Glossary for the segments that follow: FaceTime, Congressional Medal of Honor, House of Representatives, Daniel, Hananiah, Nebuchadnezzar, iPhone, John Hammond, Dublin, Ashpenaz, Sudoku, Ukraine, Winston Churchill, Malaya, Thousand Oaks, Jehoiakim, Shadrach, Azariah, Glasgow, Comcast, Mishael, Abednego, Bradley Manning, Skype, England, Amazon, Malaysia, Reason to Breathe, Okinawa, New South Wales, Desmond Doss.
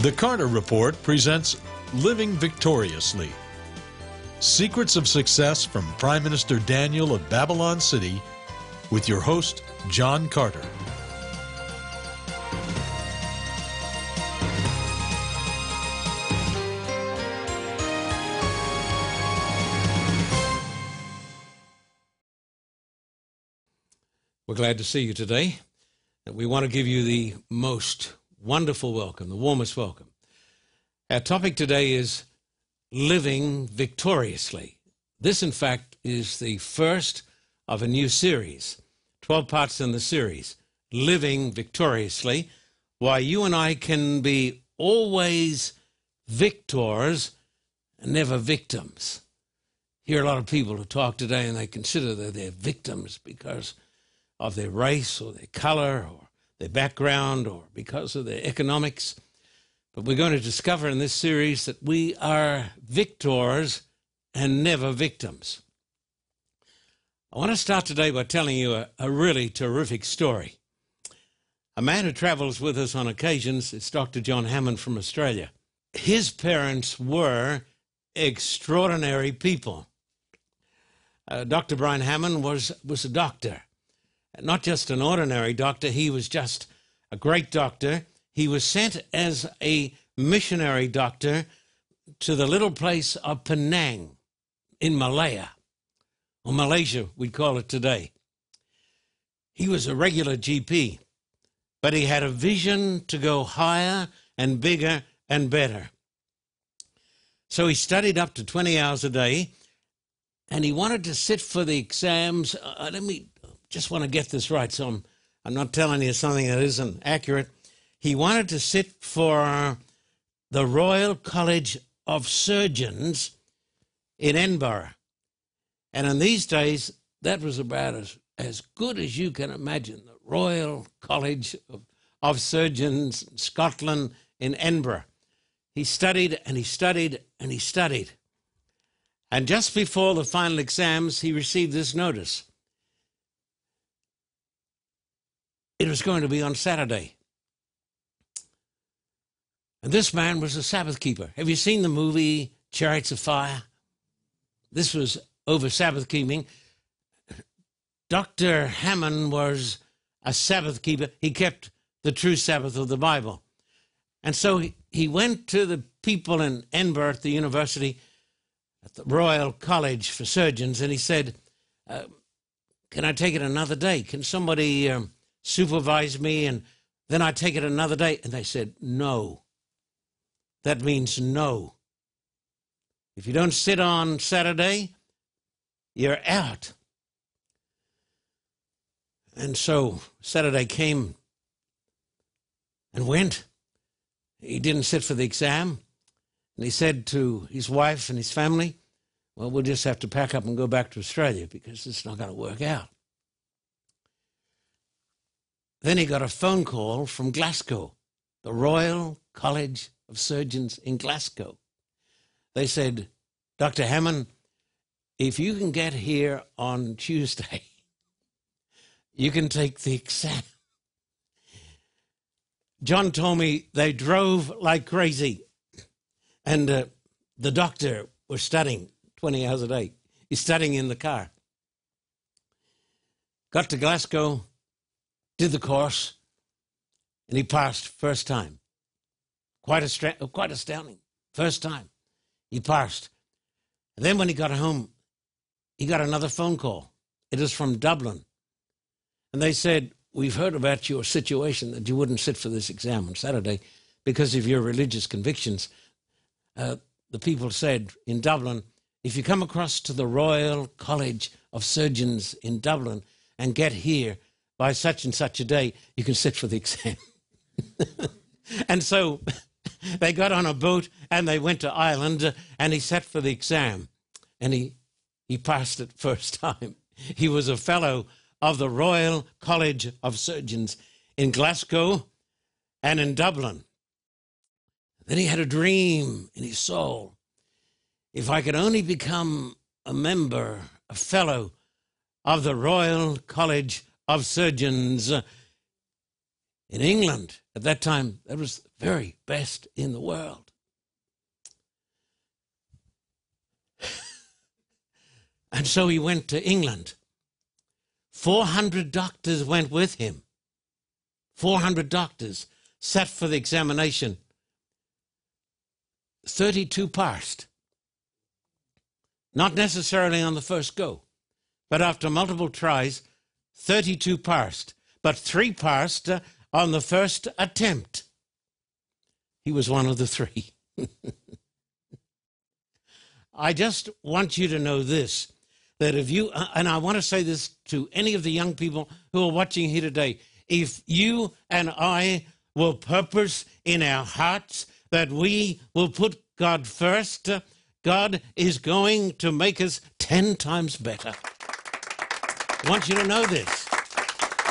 The Carter Report presents Living Victoriously. Secrets of Success from Prime Minister Daniel of Babylon City with your host, John Carter. We're glad to see you today. We want to give you the most wonderful welcome, the warmest welcome. Our topic today is Living Victoriously. This, in fact, is the first of a new series, 12 parts in the series, Living Victoriously, why you and I can be always victors and never victims. I hear a lot of people who talk today and they consider that they're victims because of their race or their color or their background or because of their economics. But we're going to discover in this series that we are victors and never victims. I want to start today by telling you a really terrific story. A man who travels with us on occasions is Dr. John Hammond from Australia. His parents were extraordinary people. Dr. Brian Hammond was a doctor. Not just an ordinary doctor, he was just a great doctor. He was sent as a missionary doctor to the little place of Penang in Malaya, or Malaysia, we'd call it today. He was a regular GP, but he had a vision to go higher and bigger and better. So he studied up to 20 hours a day, and he wanted to sit for the exams. Just want to get this right, so I'm not telling you something that isn't accurate. He wanted to sit for the Royal College of Surgeons in Edinburgh. And in these days, that was about as good as you can imagine, the Royal College of Surgeons in Scotland in Edinburgh. He studied and he studied and he studied. And just before the final exams, he received this notice. It was going to be on Saturday. And this man was a Sabbath keeper. Have you seen the movie Chariots of Fire? This was over Sabbath keeping. Dr. Hammond was a Sabbath keeper. He kept the true Sabbath of the Bible. And so he went to the people in Edinburgh at the university, at the Royal College for Surgeons, and he said, can I take it another day? Can somebody supervise me, and then I take it another day? And they said, no. That means no. If you don't sit on Saturday, you're out. And so Saturday came and went. He didn't sit for the exam. And he said to his wife and his family, well, we'll just have to pack up and go back to Australia because it's not going to work out. Then he got a phone call from Glasgow, the Royal College of Surgeons in Glasgow. They said, Dr. Hammond, if you can get here on Tuesday, you can take the exam. John told me they drove like crazy, and the doctor was studying 20 hours a day. He's studying in the car. Got to Glasgow, did the course, and he passed first time. Quite astounding. First time he passed. And then when he got home, he got another phone call. It was from Dublin. And they said, we've heard about your situation that you wouldn't sit for this exam on Saturday because of your religious convictions. The people said in Dublin, if you come across to the Royal College of Surgeons in Dublin and get here, by such and such a day, you can sit for the exam. And so they got on a boat and they went to Ireland, and he sat for the exam, and he passed it first time. He was a fellow of the Royal College of Surgeons in Glasgow and in Dublin. Then he had a dream in his soul. If I could only become a member, a fellow of the Royal College of Surgeons in England, At that time, that was the very best in the world. And so he went to England. 400 doctors went with him. 400 doctors sat for the examination. 32 passed. Not necessarily on the first go, but after multiple tries, 32 passed. But 3 passed on the first attempt. He was one of the 3. I just want you to know this, that if you, and I want to say this to any of the young people who are watching here today, if you and I will purpose in our hearts that we will put God first, God is going to make us 10 times better. I want you to know this.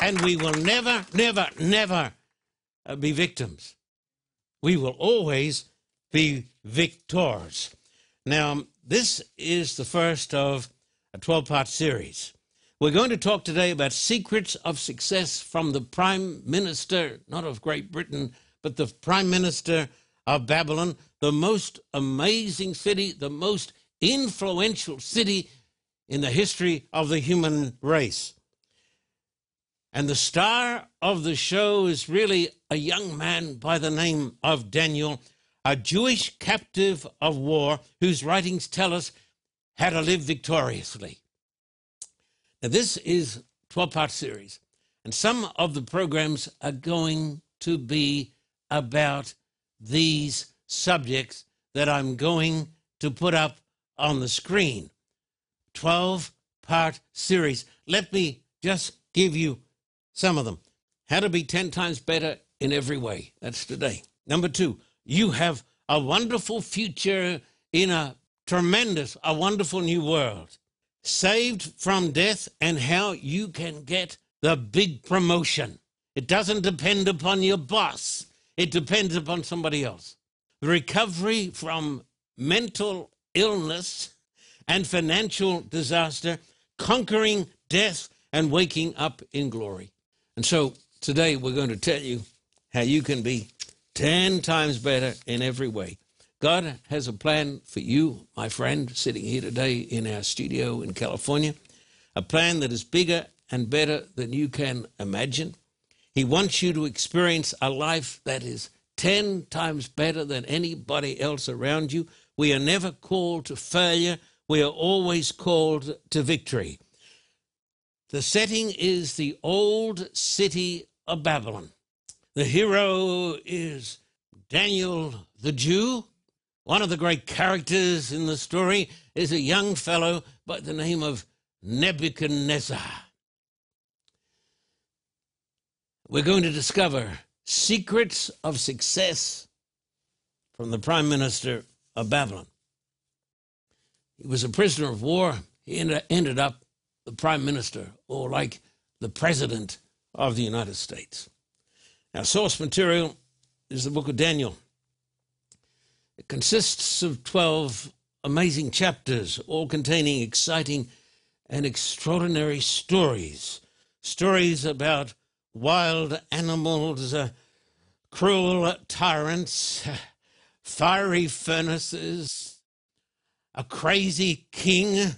And we will never, never, never be victims. We will always be victors. Now, this is the first of a 12-part series. We're going to talk today about secrets of success from the Prime Minister, not of Great Britain, but the Prime Minister of Babylon, the most amazing city, the most influential city in the history of the human race. And the star of the show is really a young man by the name of Daniel, a Jewish captive of war whose writings tell us how to live victoriously. Now, this is a 12-part series, and some of the programs are going to be about these subjects that I'm going to put up on the screen. 12-part series. Let me just give you some of them. How to be 10 times better in every way. That's today. Number 2, you have a wonderful future in a wonderful new world. Saved from death and how you can get the big promotion. It doesn't depend upon your boss. It depends upon somebody else. Recovery from mental illness and financial disaster, conquering death and waking up in glory. And so today we're going to tell you how you can be 10 times better in every way. God has a plan for you, my friend, sitting here today in our studio in California, a plan that is bigger and better than you can imagine. He wants you to experience a life that is 10 times better than anybody else around you. We are never called to failure. We are always called to victory. The setting is the old city of Babylon. The hero is Daniel the Jew. One of the great characters in the story is a young fellow by the name of Nebuchadnezzar. We're going to discover secrets of success from the Prime Minister of Babylon. He was a prisoner of war. He ended up the Prime Minister, or like the President of the United States. Our source material is the book of Daniel. It consists of 12 amazing chapters, all containing exciting and extraordinary stories. Stories about wild animals, cruel tyrants, fiery furnaces, a crazy king,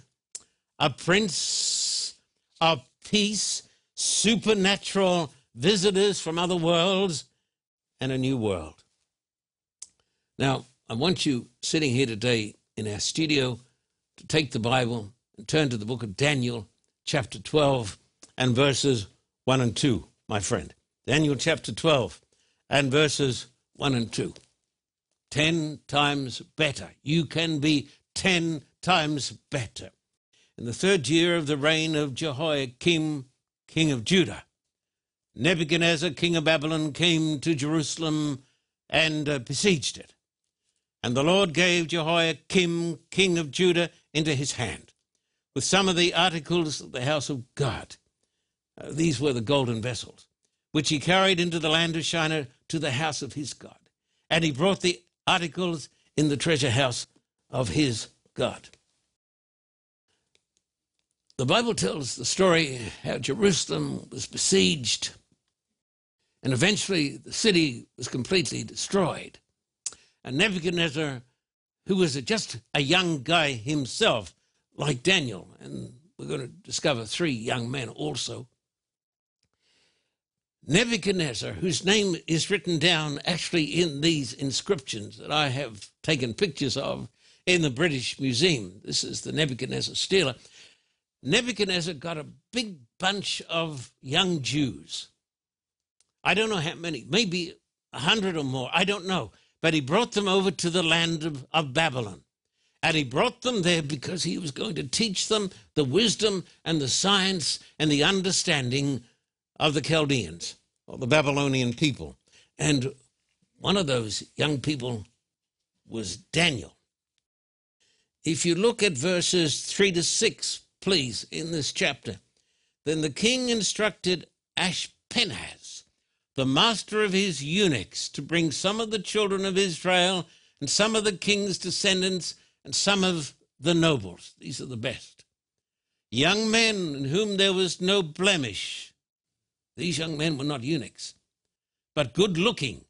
a prince of peace, supernatural visitors from other worlds, and a new world. Now, I want you sitting here today in our studio to take the Bible and turn to the book of Daniel, chapter 12, and verses 1 and 2. My friend, Daniel chapter 12 and verses 1 and 2. 10 times better. You can be 10 times better. In the 3rd year of the reign of Jehoiakim, king of Judah, Nebuchadnezzar, king of Babylon, came to Jerusalem and besieged it. And the Lord gave Jehoiakim, king of Judah, into his hand, with some of the articles of the house of God. These were the golden vessels, which he carried into the land of Shinar to the house of his God. And he brought the articles in the treasure house of his God. The Bible tells the story how Jerusalem was besieged And eventually the city was completely destroyed. And Nebuchadnezzar, who was just a young guy himself, like Daniel, and we're going to discover three young men also. Nebuchadnezzar, whose name is written down actually in these inscriptions that I have taken pictures of in the British Museum. This is the Nebuchadnezzar Stela. Nebuchadnezzar got a big bunch of young Jews. I don't know how many, maybe 100 or more, I don't know. But he brought them over to the land of Babylon. And he brought them there because he was going to teach them the wisdom and the science and the understanding of the Chaldeans, or the Babylonian people. And one of those young people was Daniel. If you look at verses 3 to 6, please, in this chapter. Then the king instructed Ashpenaz, the master of his eunuchs, to bring some of the children of Israel and some of the king's descendants and some of the nobles. These are the best. Young men in whom there was no blemish. These young men were not eunuchs, but good-looking,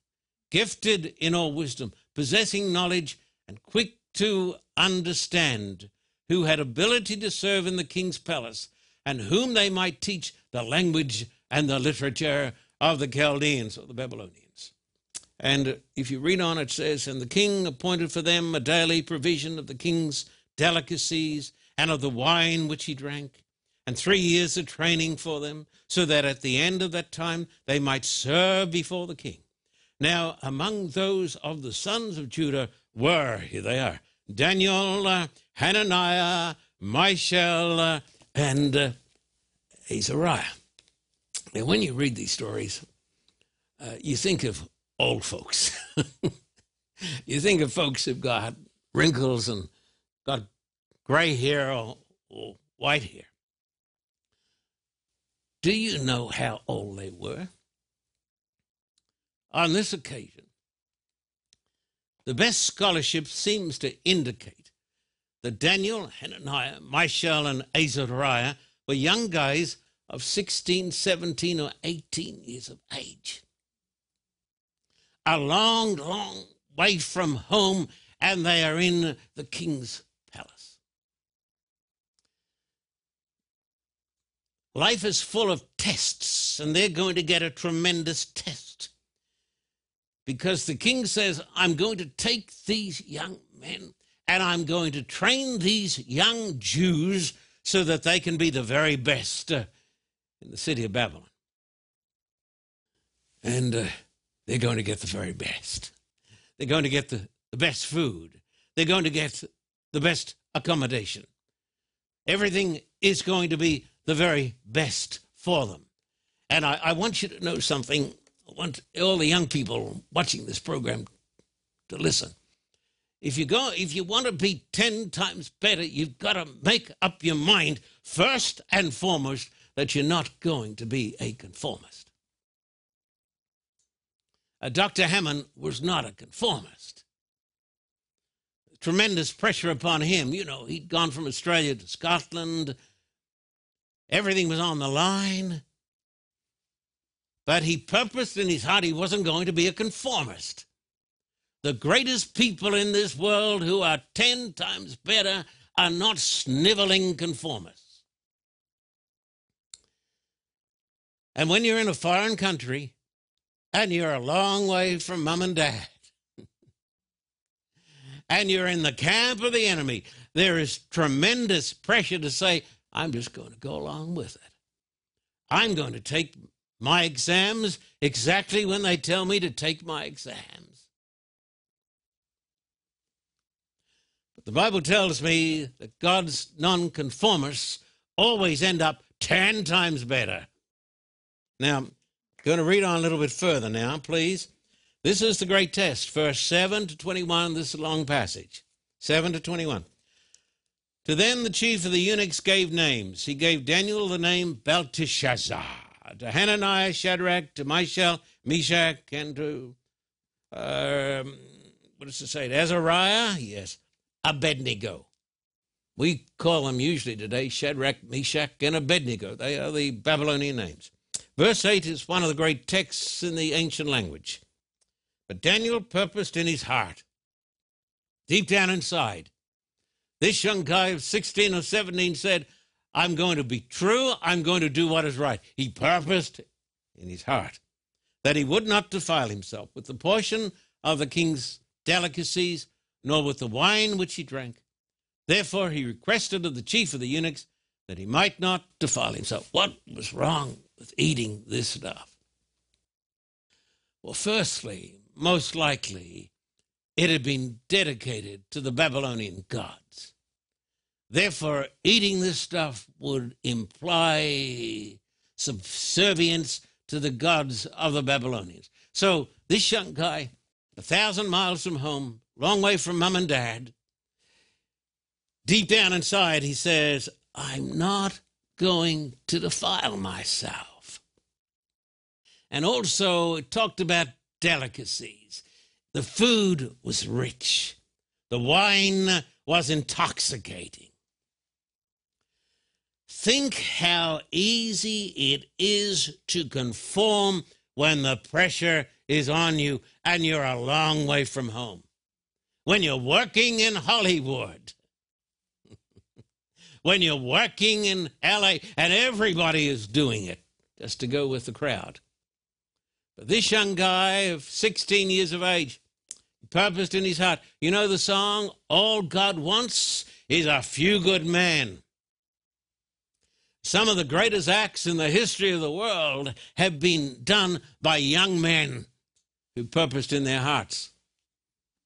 gifted in all wisdom, possessing knowledge and quick to understand, who had ability to serve in the king's palace and whom they might teach the language and the literature of the Chaldeans or the Babylonians. And if you read on, it says, and the king appointed for them a daily provision of the king's delicacies and of the wine which he drank, and 3 years of training for them, so that at the end of that time they might serve before the king. Now, among those of the sons of Judah were, here they are, Daniel, Hananiah, Mishael, and Azariah. Now, when you read these stories, you think of old folks. You think of folks who've got wrinkles and got gray hair or white hair. Do you know how old they were? On this occasion, the best scholarship seems to indicate that Daniel, Hananiah, Mishael, and Azariah were young guys of 16, 17, or 18 years of age. A long, long way from home, and they are in the king's palace. Life is full of tests, and they're going to get a tremendous test because the king says, I'm going to take these young men and I'm going to train these young Jews so that they can be the very best in the city of Babylon. And they're going to get the very best. They're going to get the best food. They're going to get the best accommodation. Everything is going to be the very best for them. And I want you to know something. I want all the young people watching this program to listen. If you want to be 10 times better, you've got to make up your mind first and foremost that you're not going to be a conformist. Dr. Hammond was not a conformist. Tremendous pressure upon him. You know, he'd gone from Australia to Scotland. Everything was on the line. But he purposed in his heart he wasn't going to be a conformist. The greatest people in this world who are 10 times better are not sniveling conformists. And when you're in a foreign country and you're a long way from mum and dad and you're in the camp of the enemy, there is tremendous pressure to say, I'm just going to go along with it. I'm going to take my exams exactly when they tell me to take my exams. But the Bible tells me that God's nonconformists always end up 10 times better. Now, I'm going to read on a little bit further now, please. This is the great test, verse 7 to 21, this is a long passage, 7 to 21. To them the chief of the eunuchs gave names. He gave Daniel the name Belteshazzar, to Hananiah, Shadrach, to Mishael, Meshach, and to, Azariah, yes, Abednego. We call them usually today Shadrach, Meshach, and Abednego. They are the Babylonian names. Verse 8 is one of the great texts in the ancient language. But Daniel purposed in his heart, deep down inside, this young guy of 16 or 17 said, I'm going to be true, I'm going to do what is right. He purposed in his heart that he would not defile himself with the portion of the king's delicacies, nor with the wine which he drank. Therefore he requested of the chief of the eunuchs that he might not defile himself. What was wrong with eating this stuff? Well, firstly, most likely, it had been dedicated to the Babylonian gods. Therefore, eating this stuff would imply subservience to the gods of the Babylonians. So this young guy, 1,000 miles from home, long way from mum and dad, deep down inside, he says, I'm not going to defile myself. And also, it talked about delicacies. The food was rich. The wine was intoxicating. Think how easy it is to conform when the pressure is on you and you're a long way from home. When you're working in Hollywood. When you're working in LA and everybody is doing it just to go with the crowd. But this young guy of 16 years of age purposed in his heart. You know the song, All God Wants is a Few Good Men. Some of the greatest acts in the history of the world have been done by young men who purposed in their hearts.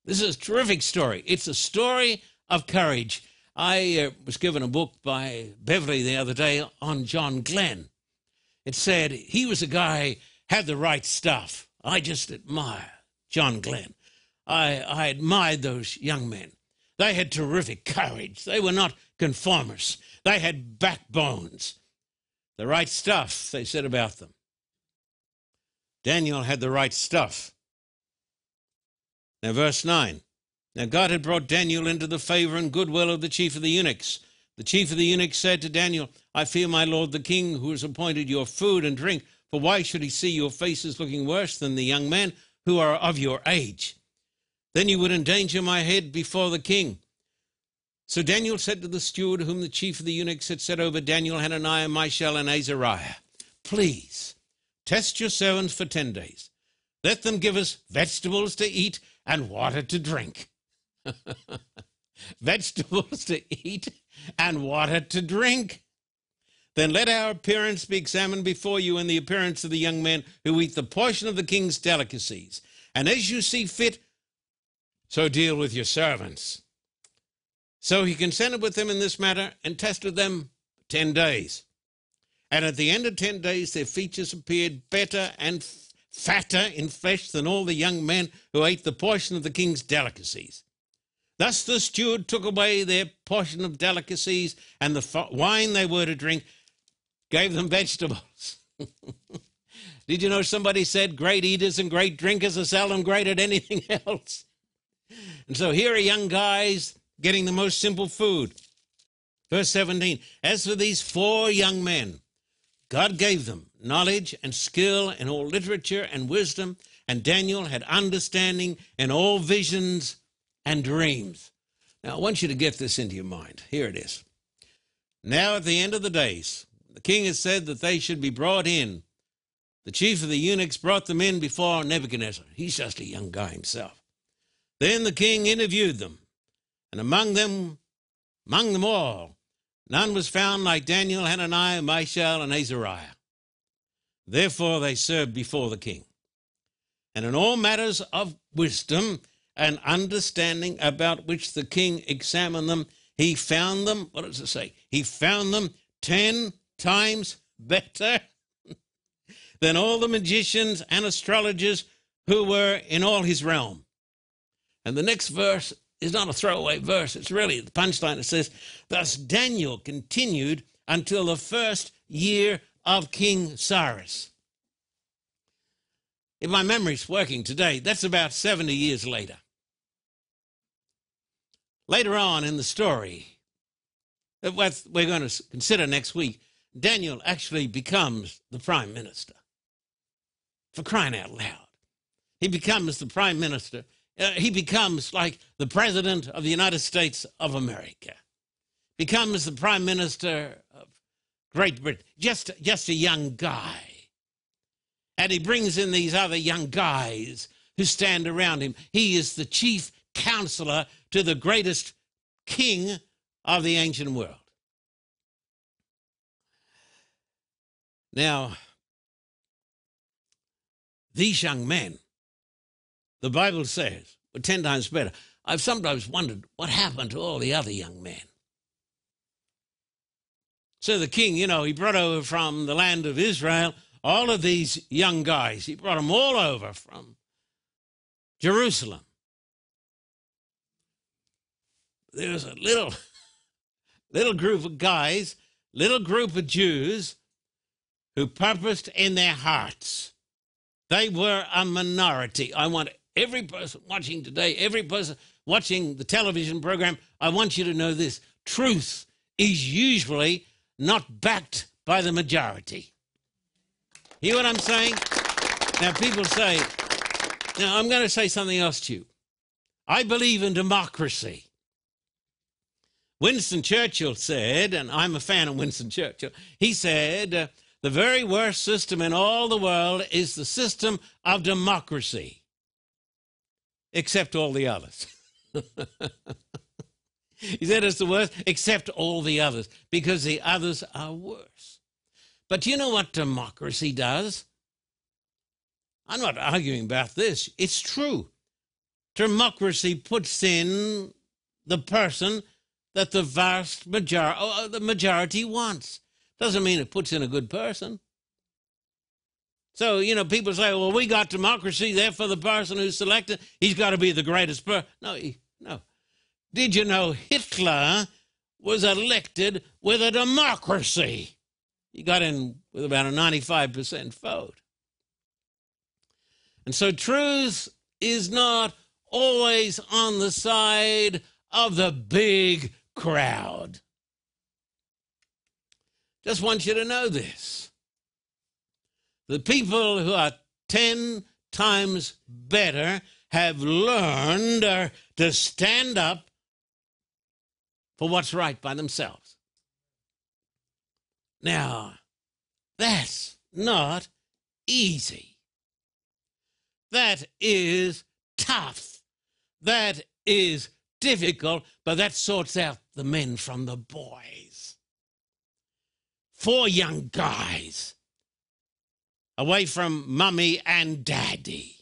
This is a terrific story. It's a story of courage. I was given a book by Beverly the other day on John Glenn. It said he was a guy had the right stuff. I just admire John Glenn. I admired those young men. They had terrific courage. They were not conformists. They had backbones. The right stuff, they said about them. Daniel had the right stuff. Now, verse 9. Now God had brought Daniel into the favor and goodwill of the chief of the eunuchs. The chief of the eunuchs said to Daniel, I fear my lord the king, who has appointed your food and drink, for why should he see your faces looking worse than the young men who are of your age? Then you would endanger my head before the king. So Daniel said to the steward, whom the chief of the eunuchs had set over Daniel, Hananiah, Mishael, and Azariah, please test your servants for 10 days. Let them give us vegetables to eat and water to drink. Vegetables to eat and water to drink. Then let our appearance be examined before you and the appearance of the young men who eat the portion of the king's delicacies. And as you see fit, so deal with your servants. So he consented with them in this matter and tested them 10 days. And at the end of 10 days, their features appeared better and fatter in flesh than all the young men who ate the portion of the king's delicacies. Thus the steward took away their portion of delicacies and the wine they were to drink, gave them vegetables. Did you know somebody said great eaters and great drinkers are seldom great at anything else? And so here are young guys getting the most simple food. Verse 17, as for these 4 young men, God gave them knowledge and skill in all literature and wisdom, and Daniel had understanding in all visions and dreams. Now, I want you to get this into your mind. Here it is. Now, at the end of the days, the king has said that they should be brought in. The chief of the eunuchs brought them in before Nebuchadnezzar. He's just a young guy himself. Then the king interviewed them, and among them all, none was found like Daniel, Hananiah, Mishael, and Azariah. Therefore they served before the king. And in all matters of wisdom and understanding about which the king examined them, he found them, what does it say? He found them 10 times better than all the magicians and astrologers who were in all his realm. And the next verse is not a throwaway verse. It's really the punchline. It says, thus Daniel continued until the first year of King Cyrus. If my memory's working today, that's about 70 years later. Later on in the story, what we're going to consider next week, Daniel actually becomes the prime minister, for crying out loud. He becomes the prime minister. He becomes like the president of the United States of America, becomes the prime minister of Great Britain, just a young guy. And he brings in these other young guys who stand around him. He is the chief counselor to the greatest king of the ancient world. Now, these young men, the Bible says, were 10 times better. I've sometimes wondered what happened to all the other young men. So the king, you know, he brought over from the land of Israel all of these young guys. He brought them all over from Jerusalem. There was a little group of guys, little group of Jews who purposed in their hearts. They were a minority. I want every person watching today, every person watching the television program, I want you to know this. Truth is usually not backed by the majority. Hear what I'm saying? Now, people say, now I'm going to say something else to you. I believe in democracy. Winston Churchill said, and I'm a fan of Winston Churchill, he said, the very worst system in all the world is the system of democracy, except all the others. He said it's the worst, except all the others, because the others are worse. But you know what democracy does? I'm not arguing about this. It's true. Democracy puts in the person that the vast majority wants. Doesn't mean it puts in a good person. So, you know, people say, well, we got democracy, therefore the person who's selected, he's got to be the greatest person. No, no. Did you know Hitler was elected with a democracy? He got in with about a 95% vote. And so truth is not always on the side of the big crowd. Just want you to know this. The people who are 10 times better have learned to stand up for what's right by themselves. Now, that's not easy. That is tough. That is difficult, but that sorts out the men from the boys. 4 young guys away from mummy and daddy.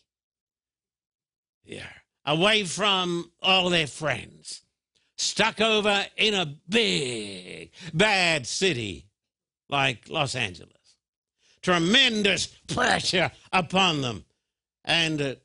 Yeah, away from all their friends. Stuck over in a big, bad city like Los Angeles. Tremendous pressure upon them. And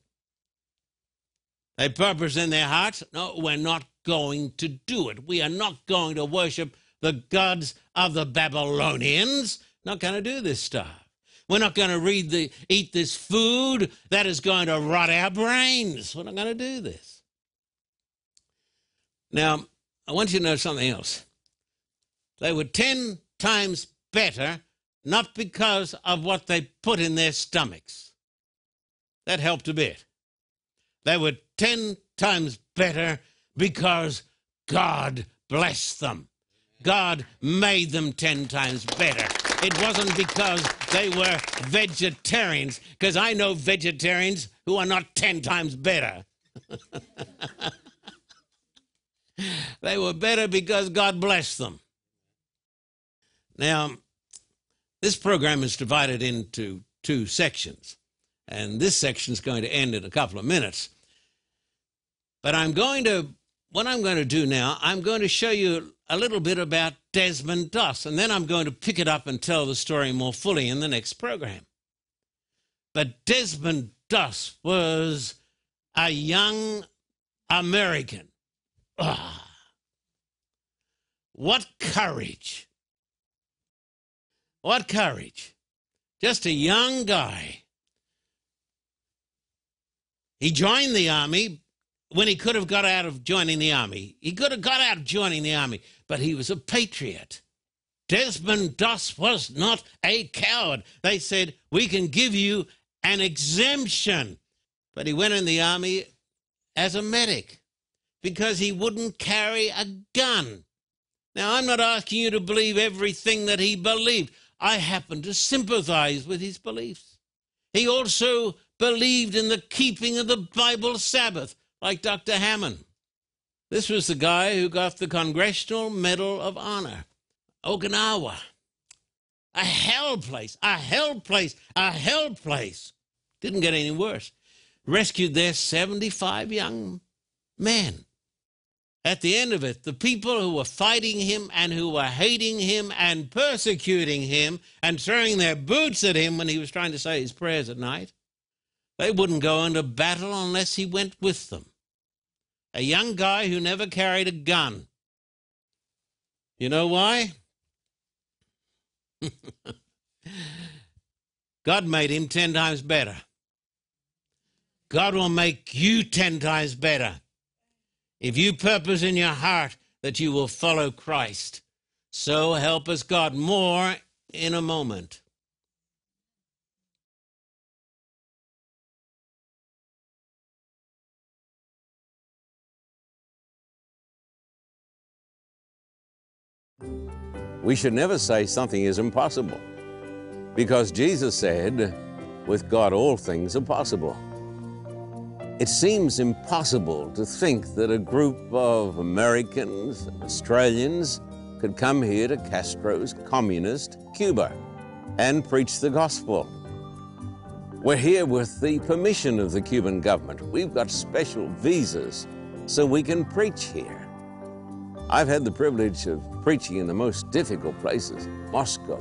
they purpose in their hearts, no, we're not going to do it. We are not going to worship the gods of the Babylonians. Not going to do this stuff. We're not going to eat this food that is going to rot our brains. We're not going to do this. Now, I want you to know something else. They were 10 times better, not because of what they put in their stomachs. That helped a bit. They were 10 times better because God blessed them. God made them 10 times better. It wasn't because they were vegetarians, because I know vegetarians who are not 10 times better. They were better because God blessed them. Now, this program is divided into 2 sections, and this section is going to end in a couple of minutes. But what I'm going to do now, I'm going to show you a little bit about Desmond Doss, and then I'm going to pick it up and tell the story more fully in the next program. But Desmond Doss was a young American. Ah, what courage. What courage. Just a young guy. He joined the army when he could have got out of joining the army. He could have got out of joining the army, but he was a patriot. Desmond Doss was not a coward. They said, we can give you an exemption. But he went in the army as a medic because he wouldn't carry a gun. Now, I'm not asking you to believe everything that he believed. I happen to sympathize with his beliefs. He also believed in the keeping of the Bible Sabbath, like Dr. Hammond. This was the guy who got the Congressional Medal of Honor. Okinawa. A hell place, a hell place, a hell place. Didn't get any worse. Rescued there 75 young men. At the end of it, the people who were fighting him and who were hating him and persecuting him and throwing their boots at him when he was trying to say his prayers at night, they wouldn't go into battle unless he went with them. A young guy who never carried a gun. You know why? God made him 10 times better. God will make you 10 times better. If you purpose in your heart that you will follow Christ, so help us God. More in a moment. We should never say something is impossible, because Jesus said, with God all things are possible. It seems impossible to think that a group of Americans and Australians could come here to Castro's communist Cuba and preach the gospel. We're here with the permission of the Cuban government. We've got special visas so we can preach here. I've had the privilege of preaching in the most difficult places, Moscow,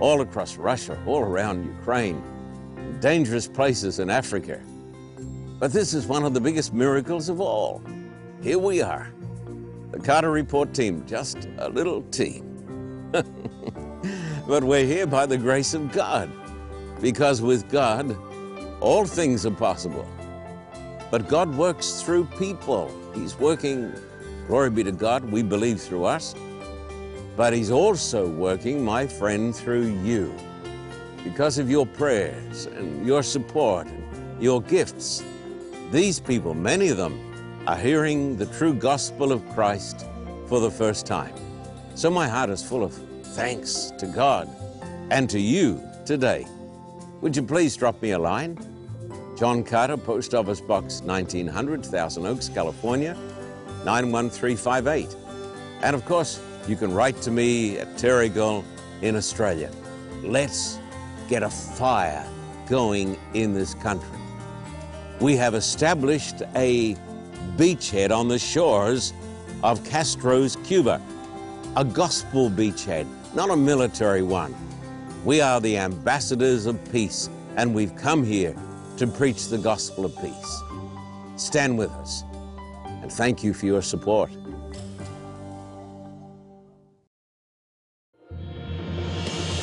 all across Russia, all around Ukraine, dangerous places in Africa. But this is one of the biggest miracles of all. Here we are, the Carter Report team, just a little team. But we're here by the grace of God, because with God, all things are possible. But God works through people. He's working, glory be to God, we believe through us, but He's also working, my friend, through you. Because of your prayers and your support and your gifts, these people, many of them, are hearing the true gospel of Christ for the first time. So my heart is full of thanks to God and to you today. Would you please drop me a line? John Carter, Post Office Box 1900, Thousand Oaks, California, 91358. And of course, you can write to me at Terrigal in Australia. Let's get a fire going in this country. We have established a beachhead on the shores of Castro's Cuba, a gospel beachhead, not a military one. We are the ambassadors of peace, and we've come here to preach the gospel of peace. Stand with us, and thank you for your support.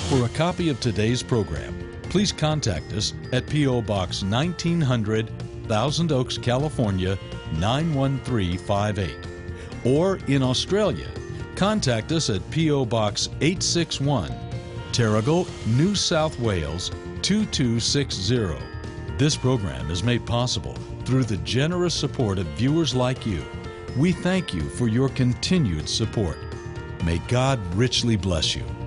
For a copy of today's program, please contact us at P.O. Box 1900, Thousand Oaks, California, 91358. Or in Australia, contact us at P.O. Box 861, Terrigal, New South Wales, 2260. This program is made possible through the generous support of viewers like you. We thank you for your continued support. May God richly bless you.